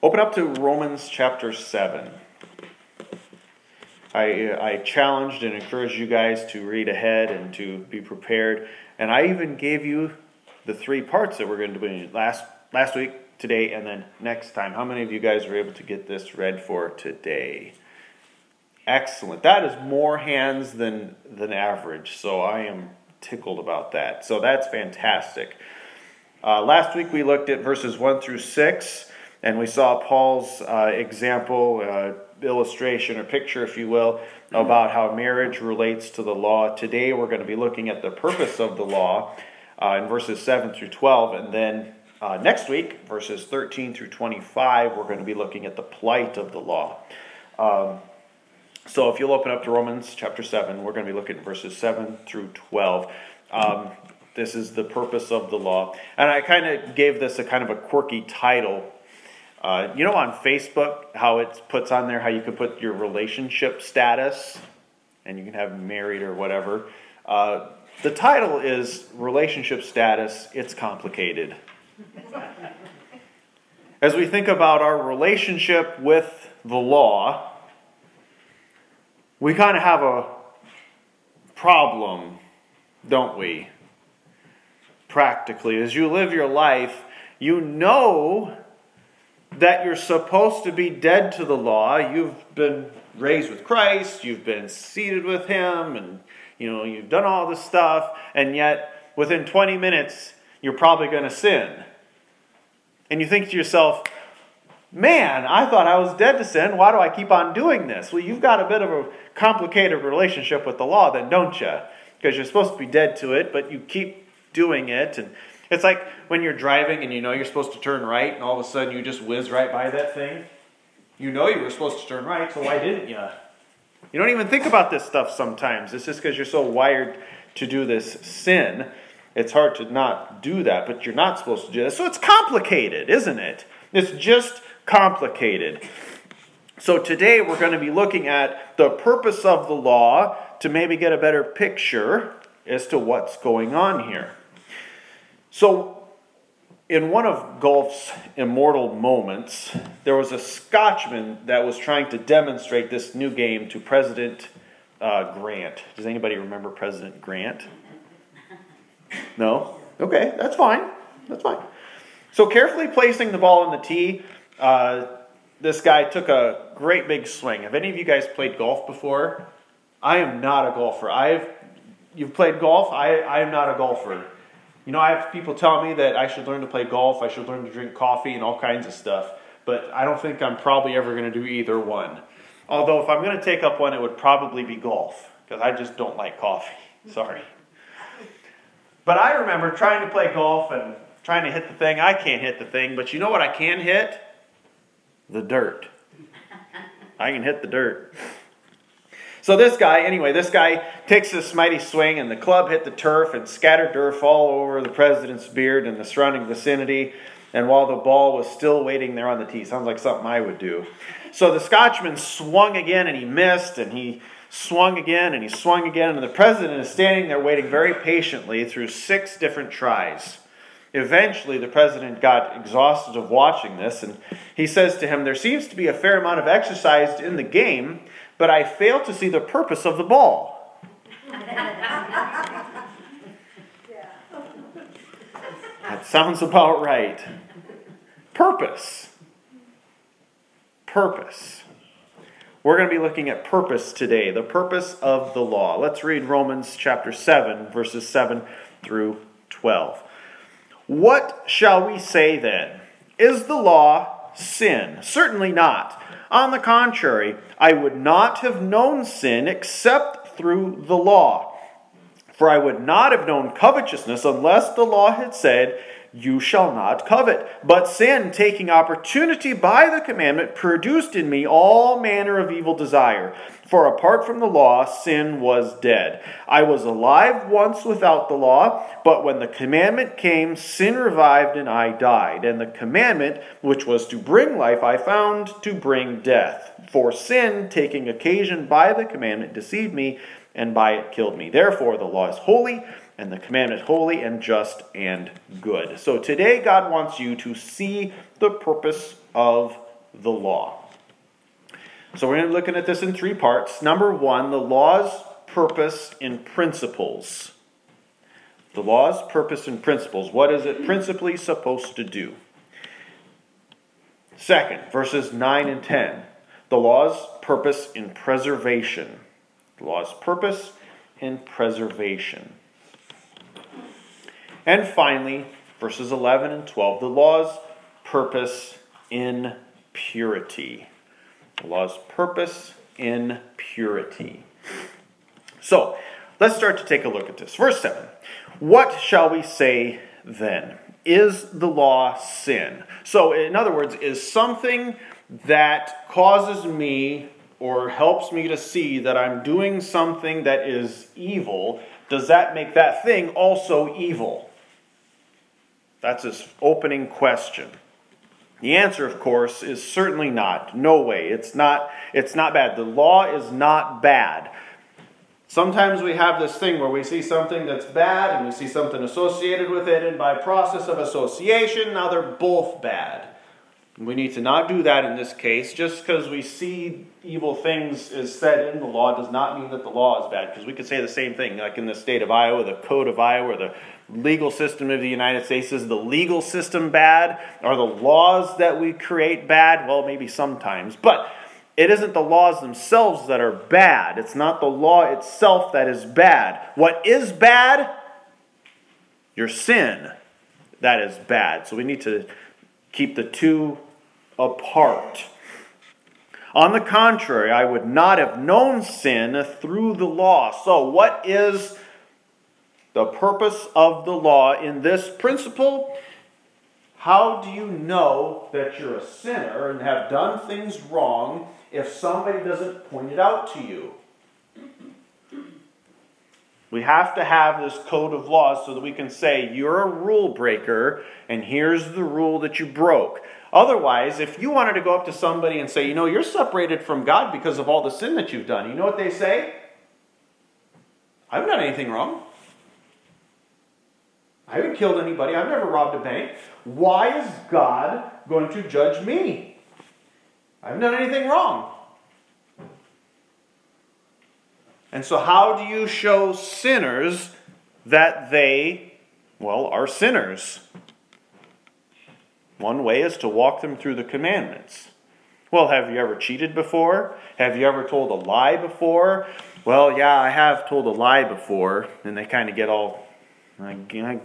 Open up to Romans chapter 7. I challenged and encouraged you guys to read ahead and to be prepared. And I even gave you the three parts that we're going to do last week, today, and then next time. How many of you guys were able to get this read for today? Excellent. That is more hands than average, so I am tickled about that. So that's fantastic. Last week we looked at verses 1 through 6, and we saw Paul's example, illustration or picture, if you will, about how marriage relates to the law. Today we're going to be looking at the purpose of the law in verses 7 through 12, and then next week, verses 13 through 25, we're going to be looking at the plight of the law. So if you'll open up to Romans chapter 7, we're going to be looking at verses 7 through 12. This is the purpose of the law. And I kind of gave this a kind of a quirky title. You know on Facebook how it puts on there how you can put your relationship status and you can have married or whatever? The title is Relationship Status, It's Complicated. As we think about our relationship with the law, we kind of have a problem, don't we? Practically, as you live your life, you know that you're supposed to be dead to the law. You've been raised with Christ, you've been seated with Him, and you've done all this stuff, and yet within 20 minutes, you're probably going to sin. And you think to yourself, man, I thought I was dead to sin. Why do I keep on doing this? Well, you've got a bit of a complicated relationship with the law then, don't you? Because you're supposed to be dead to it, but you keep doing it. And it's like when you're driving and you know you're supposed to turn right, and all of a sudden you just whiz right by that thing. You know you were supposed to turn right, so why didn't you? You don't even think about this stuff sometimes. It's just because you're so wired to do this sin. It's hard to not do that, but you're not supposed to do that. So it's complicated, isn't it? It's just complicated. So today we're going to be looking at the purpose of the law to maybe get a better picture as to what's going on here. So in one of golf's immortal moments, there was a Scotchman that was trying to demonstrate this new game to President Grant. Does anybody remember President Grant? No? Okay, that's fine. That's fine. So carefully placing the ball on the tee, this guy took a great big swing. Have any of you guys played golf before? I am not a golfer. You've played golf? I am not a golfer. I have people tell me that I should learn to play golf, I should learn to drink coffee and all kinds of stuff, but I don't think I'm probably ever going to do either one. Although if I'm going to take up one, it would probably be golf, because I just don't like coffee. Sorry. But I remember trying to play golf and trying to hit the thing. I can't hit the thing, but you know what I can hit? The dirt. I can hit the dirt. So this guy takes this mighty swing, and the club hit the turf and scattered dirt all over the president's beard and the surrounding vicinity, and while the ball was still waiting there on the tee. Sounds like something I would do. So the Scotchman swung again, and he missed, and he swung again, and he swung again, and the president is standing there waiting very patiently through 6 different tries. Eventually, the president got exhausted of watching this, and he says to him, "There seems to be a fair amount of exercise in the game, but I fail to see the purpose of the ball." That sounds about right. Purpose. We're going to be looking at purpose today, the purpose of the law. Let's read Romans chapter 7, verses 7 through 12. "What shall we say then? Is the law sin? Certainly not. On the contrary, I would not have known sin except through the law. For I would not have known covetousness unless the law had said, 'You shall not covet.' But sin, taking opportunity by the commandment, produced in me all manner of evil desire. For apart from the law, sin was dead. I was alive once without the law, but when the commandment came, sin revived and I died. And the commandment, which was to bring life, I found to bring death. For sin, taking occasion by the commandment, deceived me, and by it killed me. Therefore, the law is holy, and the commandment holy and just and good." So today God wants you to see the purpose of the law. So we're looking at this in three parts. Number one, the law's purpose and principles. The law's purpose and principles. What is it principally supposed to do? Second, verses 9 and 10. The law's purpose in preservation. The law's purpose in preservation. And finally, verses 11 and 12. The law's purpose in purity. The law's purpose in purity. So, let's start to take a look at this. Verse 7. What shall we say then? Is the law sin? So, in other words, is something that causes me or helps me to see that I'm doing something that is evil, does that make that thing also evil? That's his opening question. The answer, of course, is certainly not. No way. It's not bad. The law is not bad. Sometimes we have this thing where we see something that's bad and we see something associated with it, and by process of association, now they're both bad. We need to not do that in this case. Just because we see evil things is said in the law does not mean that the law is bad, because we could say the same thing. Like in the state of Iowa, the code of Iowa, the legal system of the United States, is the legal system bad? Are the laws that we create bad? Well, maybe sometimes, but it isn't the laws themselves that are bad. It's not the law itself that is bad. What is bad? Your sin. That is bad. So we need to keep the two apart. On the contrary, I would not have known sin through the law. So what is the purpose of the law in this principle? How do you know that you're a sinner and have done things wrong if somebody doesn't point it out to you? We have to have this code of laws so that we can say, you're a rule breaker, and here's the rule that you broke. Otherwise, if you wanted to go up to somebody and say, you're separated from God because of all the sin that you've done, you know what they say? I haven't done anything wrong. I haven't killed anybody. I've never robbed a bank. Why is God going to judge me? I haven't done anything wrong. And so how do you show sinners that they, are sinners? One way is to walk them through the commandments. Well, have you ever cheated before? Have you ever told a lie before? Well, yeah, I have told a lie before. And they kind of get all, I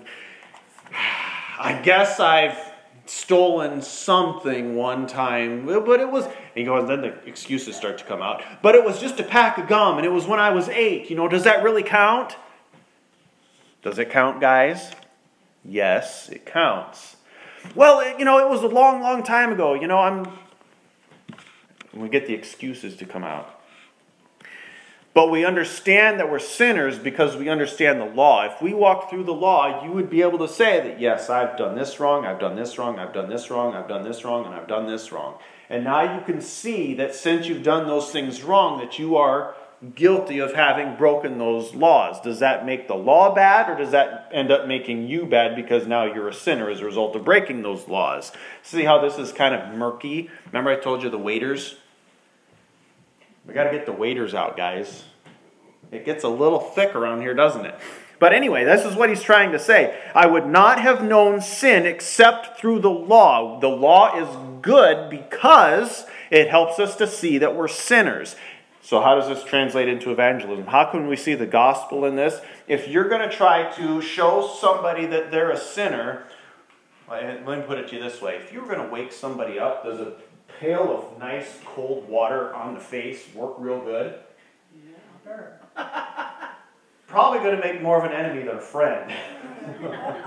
guess I've stolen something one time, but it was, and then the excuses start to come out, but it was just a pack of gum, and it was when I was 8, does that really count? Does it count, guys? Yes, it counts. Well, it was a long, long time ago, we get the excuses to come out. But we understand that we're sinners because we understand the law. If we walk through the law, you would be able to say that, yes, I've done this wrong, I've done this wrong, I've done this wrong, I've done this wrong, and I've done this wrong. And now you can see that since you've done those things wrong, that you are guilty of having broken those laws. Does that make the law bad, or does that end up making you bad because now you're a sinner as a result of breaking those laws? See how this is kind of murky? Remember I told you the waiters? We got to get the waders out, guys. It gets a little thick around here, doesn't it? But anyway, this is what he's trying to say. I would not have known sin except through the law. The law is good because it helps us to see that we're sinners. So how does this translate into evangelism? How can we see the gospel in this? If you're going to try to show somebody that they're a sinner, let me put it to you this way. If you were going to wake somebody up, there's a pail of nice cold water on the face work real good? Yeah. Probably going to make more of an enemy than a friend.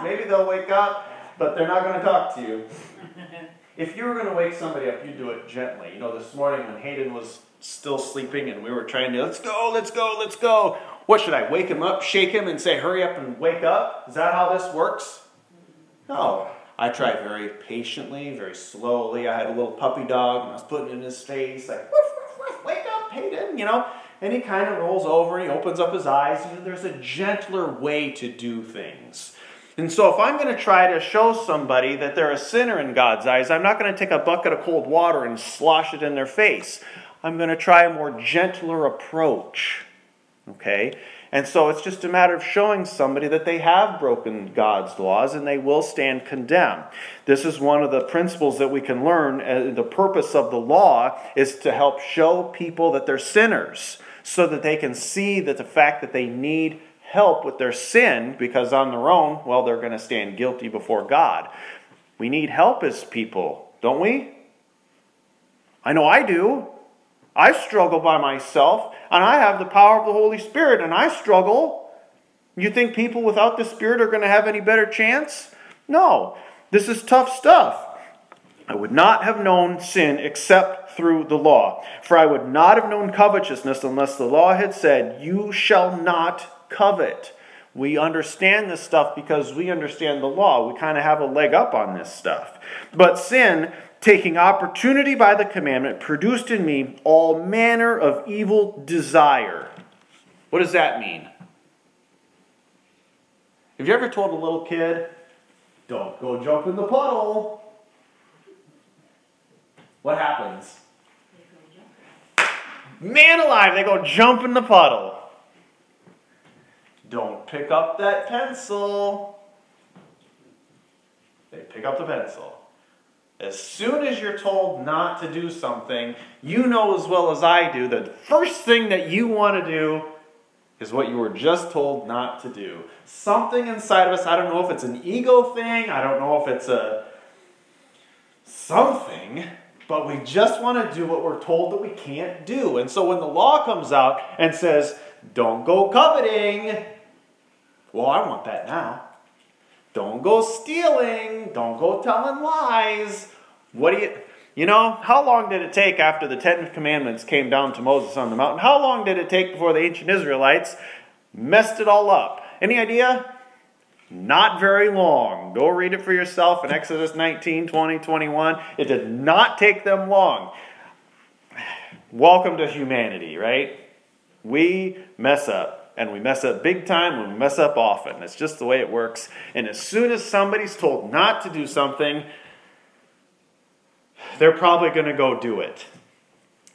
Maybe they'll wake up, but they're not going to talk to you. If you were going to wake somebody up, you'd do it gently. This morning when Hayden was still sleeping and we were trying to, let's go. What should I, wake him up, shake him, and say, hurry up and wake up? Is that how this works? No. I tried very patiently, very slowly. I had a little puppy dog, and I was putting it in his face, like, woof, woof, woof, wake up, Hayden, And he kind of rolls over, and he opens up his eyes. There's a gentler way to do things. And so if I'm going to try to show somebody that they're a sinner in God's eyes, I'm not going to take a bucket of cold water and slosh it in their face. I'm going to try a more gentler approach. Okay? And so it's just a matter of showing somebody that they have broken God's laws and they will stand condemned. This is one of the principles that we can learn. The purpose of the law is to help show people that they're sinners so that they can see that the fact that they need help with their sin, because on their own, well, they're going to stand guilty before God. We need help as people, don't we? I know I do. I struggle by myself, and I have the power of the Holy Spirit, and I struggle. You think people without the Spirit are going to have any better chance? No. This is tough stuff. I would not have known sin except through the law. For I would not have known covetousness unless the law had said, "You shall not covet." We understand this stuff because we understand the law. We kind of have a leg up on this stuff. But sin, taking opportunity by the commandment, produced in me all manner of evil desire. What does that mean? Have you ever told a little kid, "Don't go jump in the puddle"? What happens? Man alive, they go jump in the puddle. "Don't pick up that pencil." They pick up the pencil. As soon as you're told not to do something, you know as well as I do, the first thing that you want to do is what you were just told not to do. Something inside of us, I don't know if it's an ego thing, I don't know if it's a something, but we just want to do what we're told that we can't do. And so when the law comes out and says, "Don't go coveting," well, I want that now. "Don't go stealing. Don't go telling lies." What do you know, how long did it take after the Ten Commandments came down to Moses on the mountain? How long did it take before the ancient Israelites messed it all up? Any idea? Not very long. Go read it for yourself in Exodus 19, 20, 21. It did not take them long. Welcome to humanity, right? We mess up. And we mess up big time, and we mess up often. That's just the way it works. And as soon as somebody's told not to do something, they're probably going to go do it.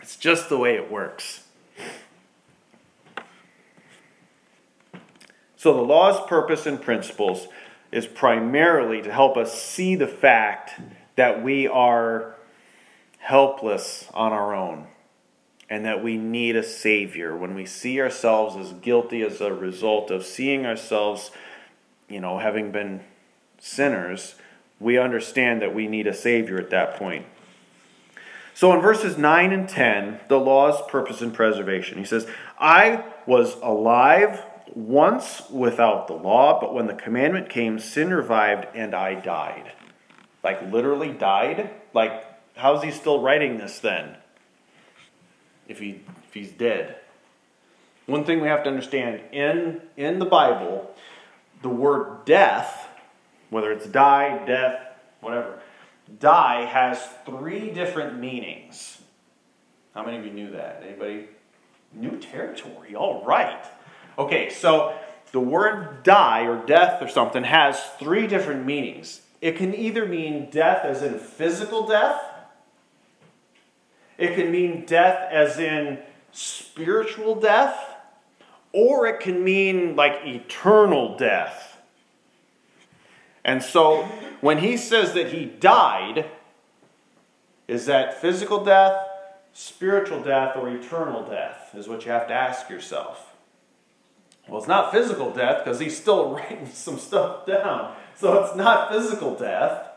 It's just the way it works. So the law's purpose and principles is primarily to help us see the fact that we are helpless on our own, and that we need a Savior. When we see ourselves as guilty as a result of seeing ourselves, having been sinners, we understand that we need a Savior at that point. So in verses 9 and 10, the law's purpose and preservation. He says, "I was alive once without the law, but when the commandment came, sin revived and I died." Like literally died? Like, how's he still writing this then? If he's dead. One thing we have to understand, in the Bible, the word death, whether it's die, death, whatever, die has three different meanings. How many of you knew that? Anybody? New territory, all right. Okay, so the word die or death or something has three different meanings. It can either mean death as in physical death, it can mean death as in spiritual death, or it can mean like eternal death. And so when he says that he died, is that physical death, spiritual death, or eternal death is what you have to ask yourself. Well, it's not physical death because he's still writing some stuff down. So it's not physical death.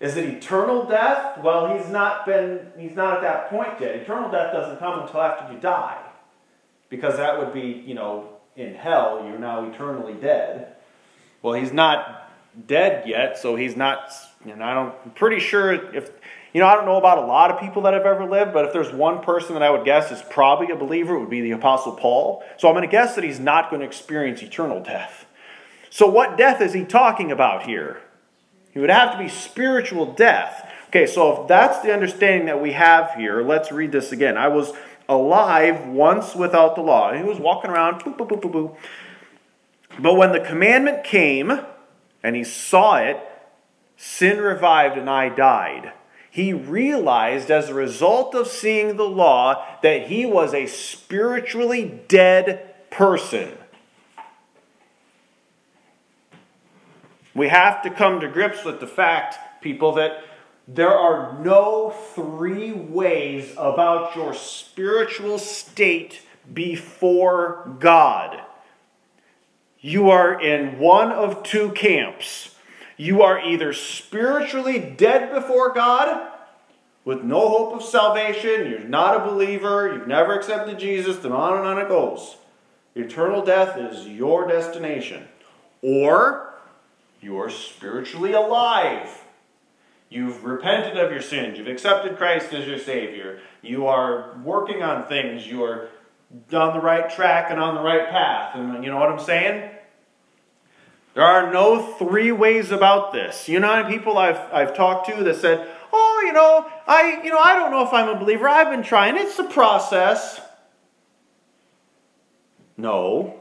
Is it eternal death? Well, he's not at that point yet. Eternal death doesn't come until after you die. Because that would be, in hell, you're now eternally dead. Well, he's not dead yet, so he's not, I'm pretty sure if, I don't know about a lot of people that have ever lived, but if there's one person that I would guess is probably a believer, it would be the Apostle Paul. So I'm going to guess that he's not going to experience eternal death. So what death is he talking about here? It would have to be spiritual death. Okay, so if that's the understanding that we have here, let's read this again. "I was alive once without the law." He was walking around, boop, boop, boop, boop, boop. "But when the commandment came, and he saw it, sin revived and I died. He realized as a result of seeing the law that he was a spiritually dead person. We have to come to grips with the fact, people, that there are no three ways about your spiritual state before God. You are in one of two camps. You are either spiritually dead before God, with no hope of salvation, you're not a believer, you've never accepted Jesus, then on and on it goes. Eternal death is your destination. Or you are spiritually alive. You've repented of your sins. You've accepted Christ as your Savior. You are working on things. You are on the right track and on the right path. And you know what I'm saying? There are no three ways about this. You know how many people I've talked to that said, "Oh, I don't know if I'm a believer. I've been trying. It's a process." No.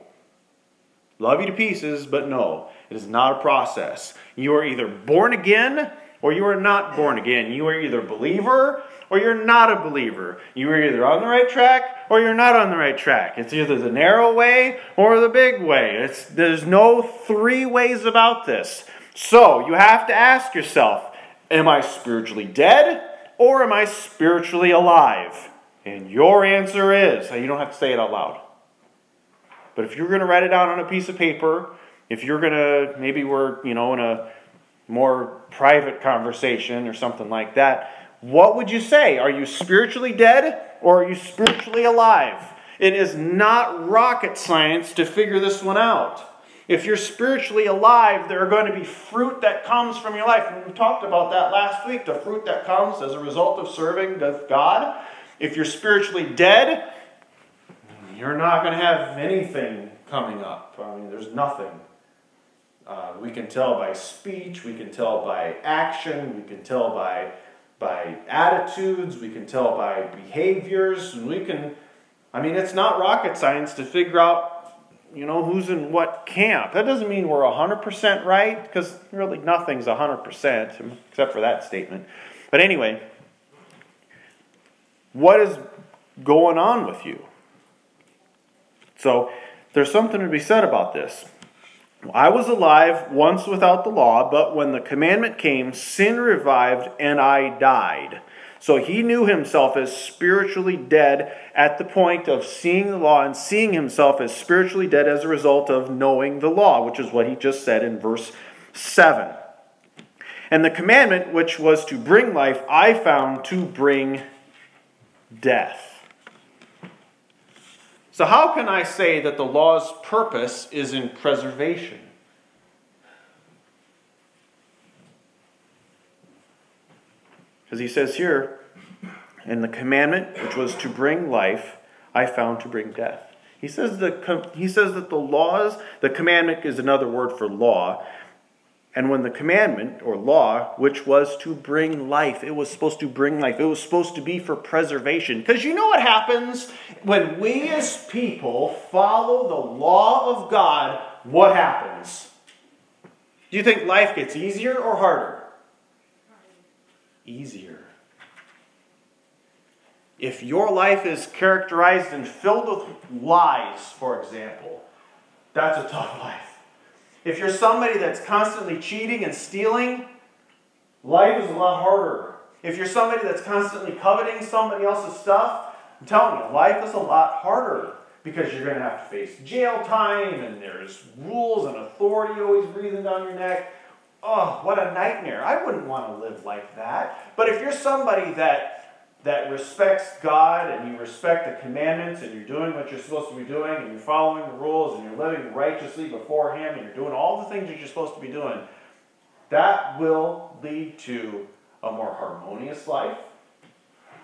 Love you to pieces, but no. It is not a process. You are either born again or you are not born again. You are either a believer or you're not a believer. You are either on the right track or you're not on the right track. It's either the narrow way or the big way. There's no three ways about this. So you have to ask yourself, am I spiritually dead or am I spiritually alive? And your answer is, you don't have to say it out loud. But if you're going to write it down on a piece of paper, if you're going to, maybe we're, in a more private conversation or something like that, what would you say? Are you spiritually dead or are you spiritually alive? It is not rocket science to figure this one out. If you're spiritually alive, there are going to be fruit that comes from your life. And we talked about that last week, the fruit that comes as a result of serving God. If you're spiritually dead, you're not going to have anything coming up. There's nothing. We can tell by speech, we can tell by action, we can tell by attitudes, we can tell by behaviors, and it's not rocket science to figure out, who's in what camp. That doesn't mean we're 100% right, because really nothing's 100%, except for that statement. But anyway, what is going on with you? So, there's something to be said about this. I was alive once without the law, but when the commandment came, sin revived and I died. So he knew himself as spiritually dead at the point of seeing the law and seeing himself as spiritually dead as a result of knowing the law, which is what he just said in verse 7. And the commandment, which was to bring life, I found to bring death. So how can I say that the law's purpose is in preservation? Because he says here, in the commandment, which was to bring life, I found to bring death. He says that the commandment is another word for law. And when the commandment, or law, which was to bring life, it was supposed to bring life. It was supposed to be for preservation. Because you know what happens when we as people follow the law of God, what happens? Do you think life gets easier or harder? Easier. If your life is characterized and filled with lies, for example, that's a tough life. If you're somebody that's constantly cheating and stealing, life is a lot harder. If you're somebody that's constantly coveting somebody else's stuff, I'm telling you, life is a lot harder because you're going to have to face jail time and there's rules and authority always breathing down your neck. Oh, what a nightmare. I wouldn't want to live like that. But if you're somebody that respects God and you respect the commandments and you're doing what you're supposed to be doing and you're following the rules and you're living righteously before Him and you're doing all the things that you're supposed to be doing, that will lead to a more harmonious life,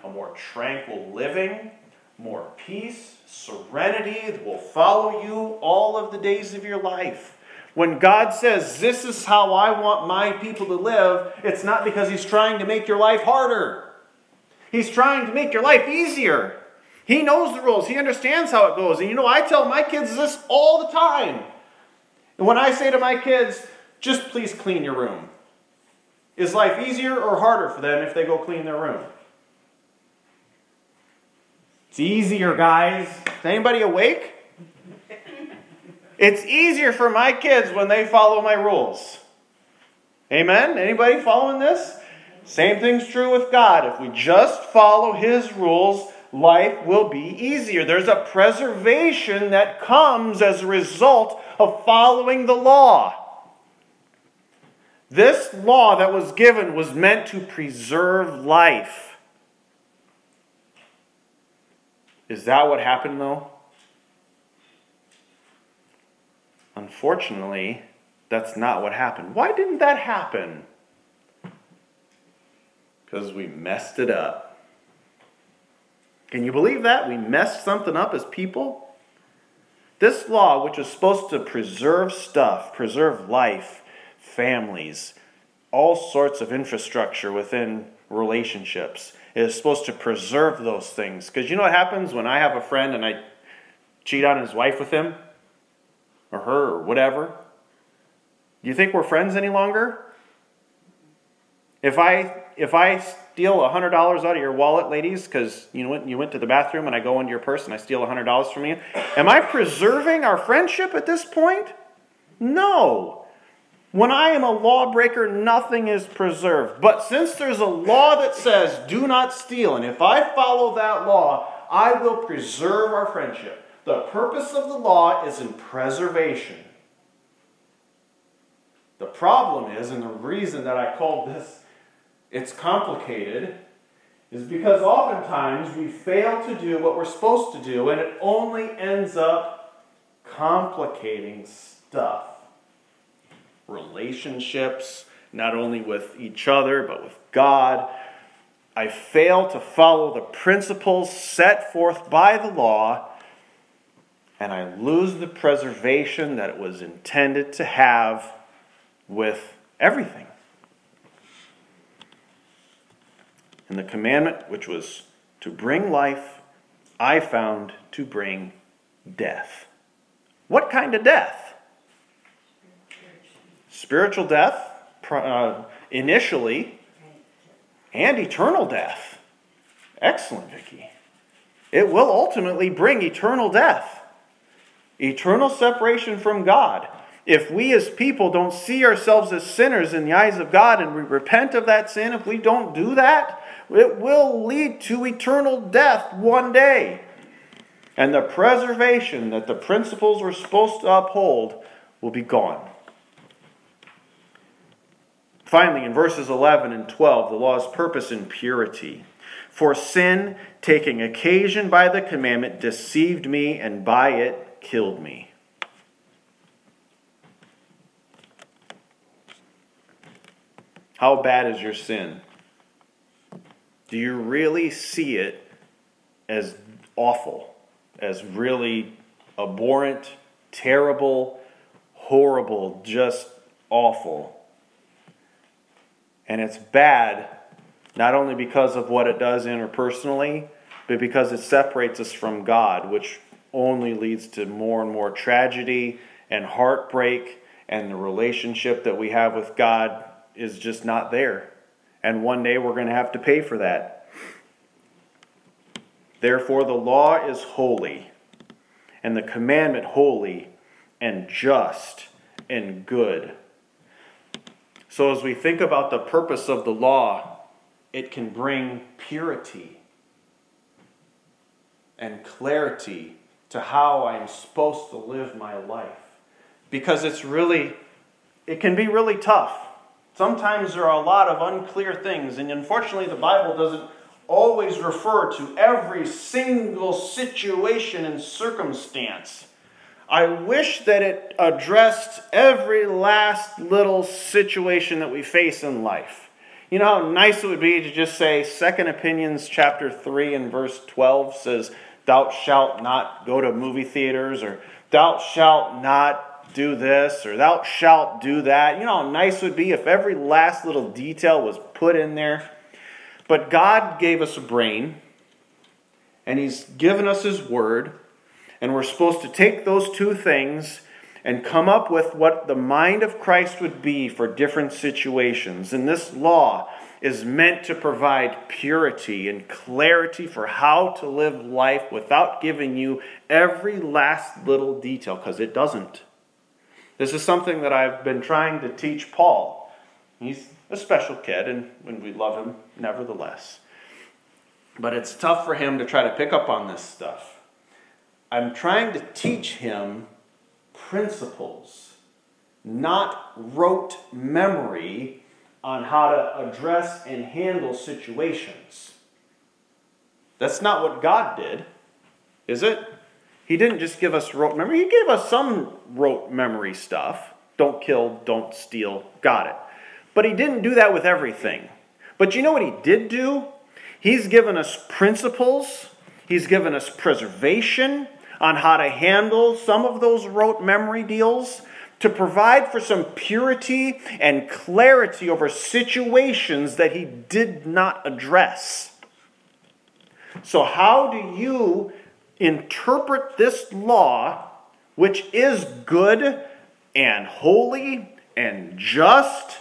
a more tranquil living, more peace, serenity that will follow you all of the days of your life. When God says, "This is how I want my people to live," it's not because He's trying to make your life harder. He's trying to make your life easier. He knows the rules. He understands how it goes. And I tell my kids this all the time. And when I say to my kids, just please clean your room. Is life easier or harder for them if they go clean their room? It's easier, guys. Is anybody awake? It's easier for my kids when they follow my rules. Amen? Anybody following this? Same thing's true with God. If we just follow His rules, life will be easier. There's a preservation that comes as a result of following the law. This law that was given was meant to preserve life. Is that what happened, though? Unfortunately, that's not what happened. Why didn't that happen? Because we messed it up. Can you believe that? We messed something up as people. This law, which is supposed to preserve stuff, preserve life, families, all sorts of infrastructure within relationships, is supposed to preserve those things. Because you know what happens when I have a friend and I cheat on his wife with him? Or her, or whatever. Do you think we're friends any longer? If I steal $100 out of your wallet, ladies, because you went to the bathroom and I go into your purse and I steal $100 from you, am I preserving our friendship at this point? No. When I am a lawbreaker, nothing is preserved. But since there's a law that says, do not steal, and if I follow that law, I will preserve our friendship. The purpose of the law is in preservation. The problem is, and the reason that I called this it's complicated, is because oftentimes we fail to do what we're supposed to do, and it only ends up complicating stuff. Relationships, not only with each other, but with God. I fail to follow the principles set forth by the law, and I lose the preservation that it was intended to have with everything. And the commandment, which was to bring life, I found to bring death. What kind of death? Spiritual death, initially, and eternal death. Excellent, Vicki. It will ultimately bring eternal death. Eternal separation from God. If we as people don't see ourselves as sinners in the eyes of God and we repent of that sin, if we don't do that, it will lead to eternal death one day. And the preservation that the principles were supposed to uphold will be gone. Finally, in verses 11 and 12, the law's purpose in purity. For sin, taking occasion by the commandment, deceived me, and by it killed me. How bad is your sin? Do you really see it as awful, as really abhorrent, terrible, horrible, just awful? And it's bad not only because of what it does interpersonally, but because it separates us from God, which only leads to more and more tragedy and heartbreak, and the relationship that we have with God is just not there. And one day we're going to have to pay for that. Therefore, the law is holy, and the commandment holy, and just, and good. So as we think about the purpose of the law, it can bring purity and clarity to how I'm supposed to live my life. Because it can be really tough. Sometimes there are a lot of unclear things, and unfortunately the Bible doesn't always refer to every single situation and circumstance. I wish that it addressed every last little situation that we face in life. You know how nice it would be to just say 2 Opinions chapter 3 and verse 12 says, thou shalt not go to movie theaters, or thou shalt not do this, or thou shalt do that. You know how nice it would be if every last little detail was put in there. But God gave us a brain, and He's given us His Word, and we're supposed to take those two things and come up with what the mind of Christ would be for different situations. And this law is meant to provide purity and clarity for how to live life without giving you every last little detail, because it doesn't. This is something that I've been trying to teach Paul. He's a special kid, and we love him nevertheless. But it's tough for him to try to pick up on this stuff. I'm trying to teach him principles, not rote memory on how to address and handle situations. That's not what God did, is it? He didn't just give us rote memory. He gave us some rote memory stuff. Don't kill, don't steal, got it. But he didn't do that with everything. But you know what he did do? He's given us principles. He's given us preservation on how to handle some of those rote memory deals, to provide for some purity and clarity over situations that he did not address. So how do you interpret this law, which is good and holy and just,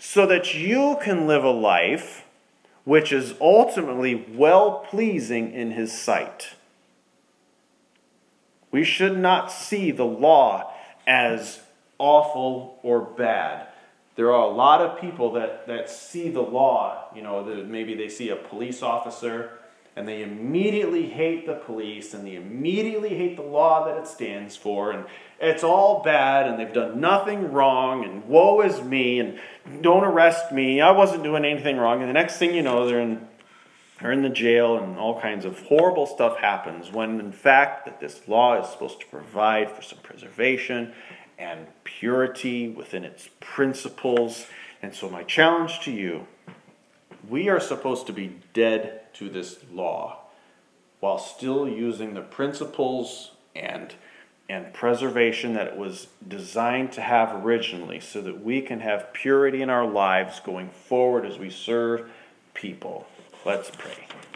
so that you can live a life which is ultimately well-pleasing in his sight? We should not see the law as awful or bad. There are a lot of people that see the law, maybe they see a police officer and they immediately hate the police and they immediately hate the law that it stands for, and it's all bad and they've done nothing wrong and woe is me and don't arrest me, I wasn't doing anything wrong, and the next thing you know they're in the jail and all kinds of horrible stuff happens, when in fact that this law is supposed to provide for some preservation and purity within its principles. And so my challenge to you, we are supposed to be dead to this law while still using the principles and preservation that it was designed to have originally, so that we can have purity in our lives going forward as we serve people. Let's pray.